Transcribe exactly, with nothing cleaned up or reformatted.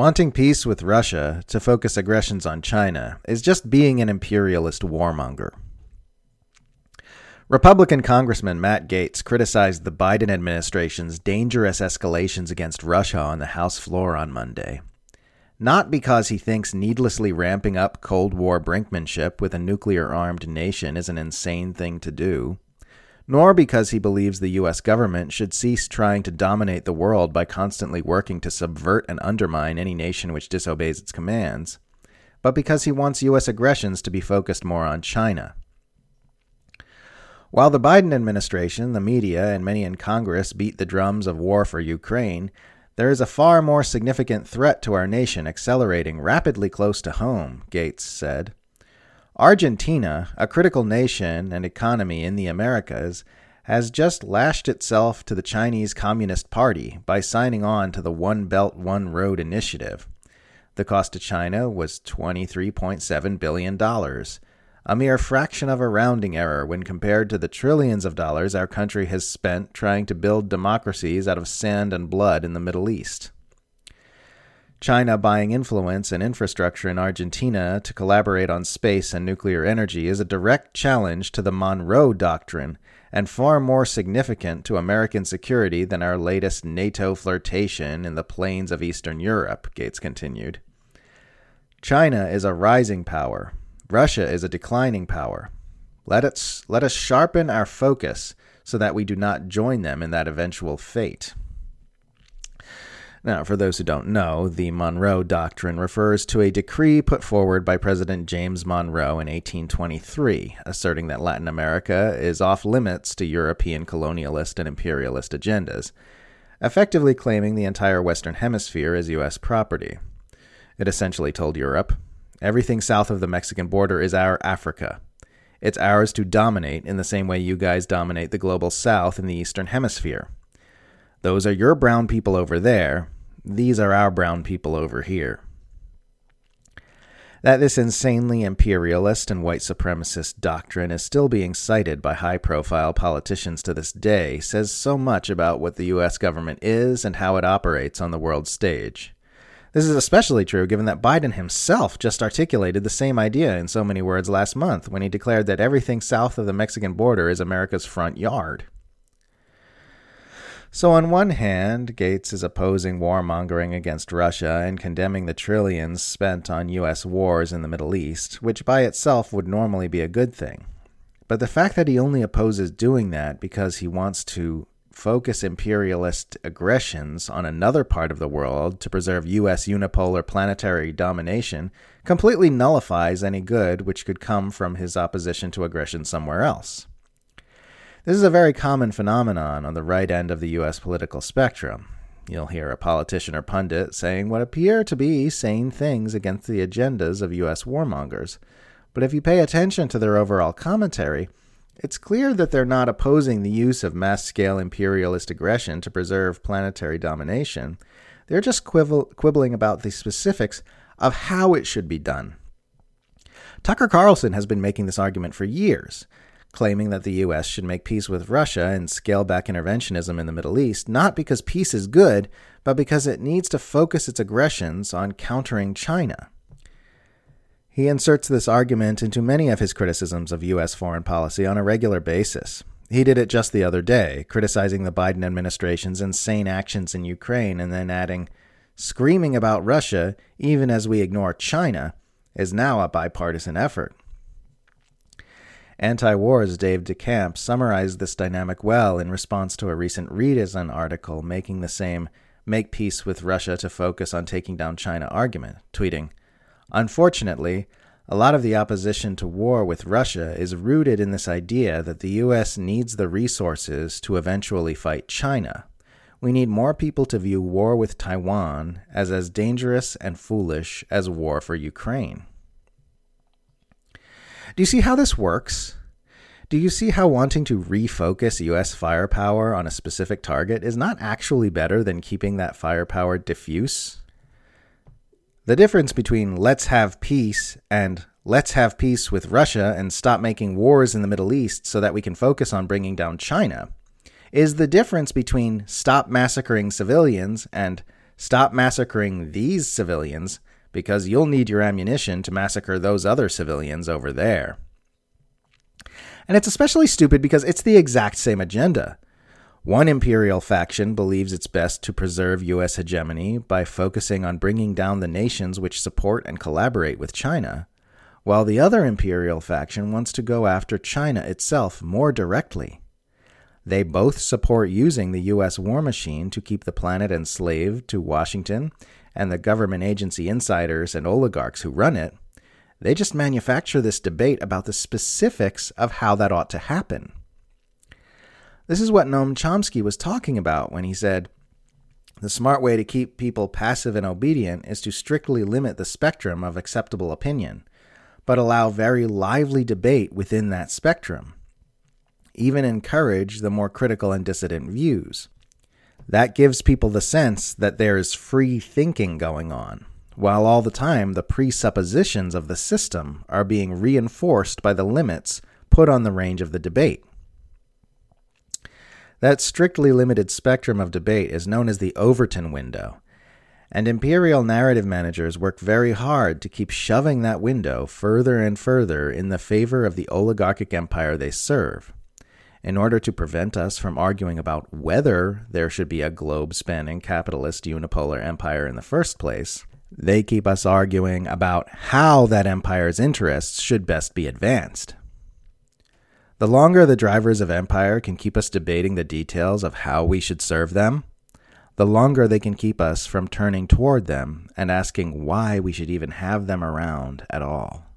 Wanting peace with Russia to focus aggressions on China is just being an imperialist warmonger. Republican Congressman Matt Gaetz criticized the Biden administration's dangerous escalations against Russia on the House floor on Monday. Not because he thinks needlessly ramping up Cold War brinkmanship with a nuclear-armed nation is an insane thing to do, nor because he believes the U S government should cease trying to dominate the world by constantly working to subvert and undermine any nation which disobeys its commands, but because he wants U S aggressions to be focused more on China. While the Biden administration, the media, and many in Congress beat the drums of war for Ukraine, there is a far more significant threat to our nation accelerating rapidly close to home, Gaetz said. Argentina, a critical nation and economy in the Americas, has just lashed itself to the Chinese Communist Party by signing on to the One Belt, One Road initiative. The cost to China was twenty-three point seven billion dollars. A mere fraction of a rounding error when compared to the trillions of dollars our country has spent trying to build democracies out of sand and blood in the Middle East. China buying influence and infrastructure in Argentina to collaborate on space and nuclear energy is a direct challenge to the Monroe Doctrine and far more significant to American security than our latest NATO flirtation in the plains of Eastern Europe, Gaetz continued. China is a rising power. Russia is a declining power. Let us, let us sharpen our focus so that we do not join them in that eventual fate. Now, for those who don't know, the Monroe Doctrine refers to a decree put forward by President James Monroe in eighteen twenty-three, asserting that Latin America is off limits to European colonialist and imperialist agendas, effectively claiming the entire Western Hemisphere as U S property. It essentially told Europe, everything south of the Mexican border is our Africa. It's ours to dominate in the same way you guys dominate the global south in the Eastern Hemisphere. Those are your brown people over there. These are our brown people over here. That this insanely imperialist and white supremacist doctrine is still being cited by high-profile politicians to this day says so much about what the U S government is and how it operates on the world stage. This is especially true given that Biden himself just articulated the same idea in so many words last month when he declared that everything south of the Mexican border is America's front yard. So on one hand, Gaetz is opposing warmongering against Russia and condemning the trillions spent on U S wars in the Middle East, which by itself would normally be a good thing. But the fact that he only opposes doing that because he wants to focus imperialist aggressions on another part of the world to preserve U S unipolar planetary domination completely nullifies any good which could come from his opposition to aggression somewhere else. This is a very common phenomenon on the right end of the U S political spectrum. You'll hear a politician or pundit saying what appear to be sane things against the agendas of U S warmongers, but if you pay attention to their overall commentary, it's clear that they're not opposing the use of mass-scale imperialist aggression to preserve planetary domination. They're just quibble- quibbling about the specifics of how it should be done. Tucker Carlson has been making this argument for years, claiming that the U S should make peace with Russia and scale back interventionism in the Middle East, not because peace is good, but because it needs to focus its aggressions on countering China. He inserts this argument into many of his criticisms of U S foreign policy on a regular basis. He did it just the other day, criticizing the Biden administration's insane actions in Ukraine and then adding, "Screaming about Russia, even as we ignore China, is now a bipartisan effort." Anti-War's Dave DeCamp summarized this dynamic well in response to a recent Reason article making the same "Make peace with Russia to focus on taking down China" argument, tweeting, "Unfortunately, a lot of the opposition to war with Russia is rooted in this idea that the U S needs the resources to eventually fight China. We need more people to view war with Taiwan as as dangerous and foolish as war for Ukraine." Do you see how this works? Do you see how wanting to refocus U S firepower on a specific target is not actually better than keeping that firepower diffuse? The difference between "let's have peace" and "let's have peace with Russia and stop making wars in the Middle East so that we can focus on bringing down China" is the difference between "stop massacring civilians" and Stop massacring these civilians because you'll need your ammunition to massacre those other civilians over there. And it's especially stupid because it's the exact same agenda. One imperial faction believes it's best to preserve U S hegemony by focusing on bringing down the nations which support and collaborate with China, while the other imperial faction wants to go after China itself more directly. They both support using the U S war machine to keep the planet enslaved to Washington and the government agency insiders and oligarchs who run it. They just manufacture this debate about the specifics of how that ought to happen. This is what Noam Chomsky was talking about when he said, "The smart way to keep people passive and obedient is to strictly limit the spectrum of acceptable opinion, but allow very lively debate within that spectrum. Even encourage the more critical and dissident views. That gives people the sense that there is free thinking going on, while all the time the presuppositions of the system are being reinforced by the limits put on the range of the debate." That strictly limited spectrum of debate is known as the Overton window, and imperial narrative managers work very hard to keep shoving that window further and further in the favor of the oligarchic empire they serve, in order to prevent us from arguing about whether there should be a globe-spanning capitalist unipolar empire in the first place. They keep us arguing about how that empire's interests should best be advanced. The longer the drivers of empire can keep us debating the details of how we should serve them, the longer they can keep us from turning toward them and asking why we should even have them around at all.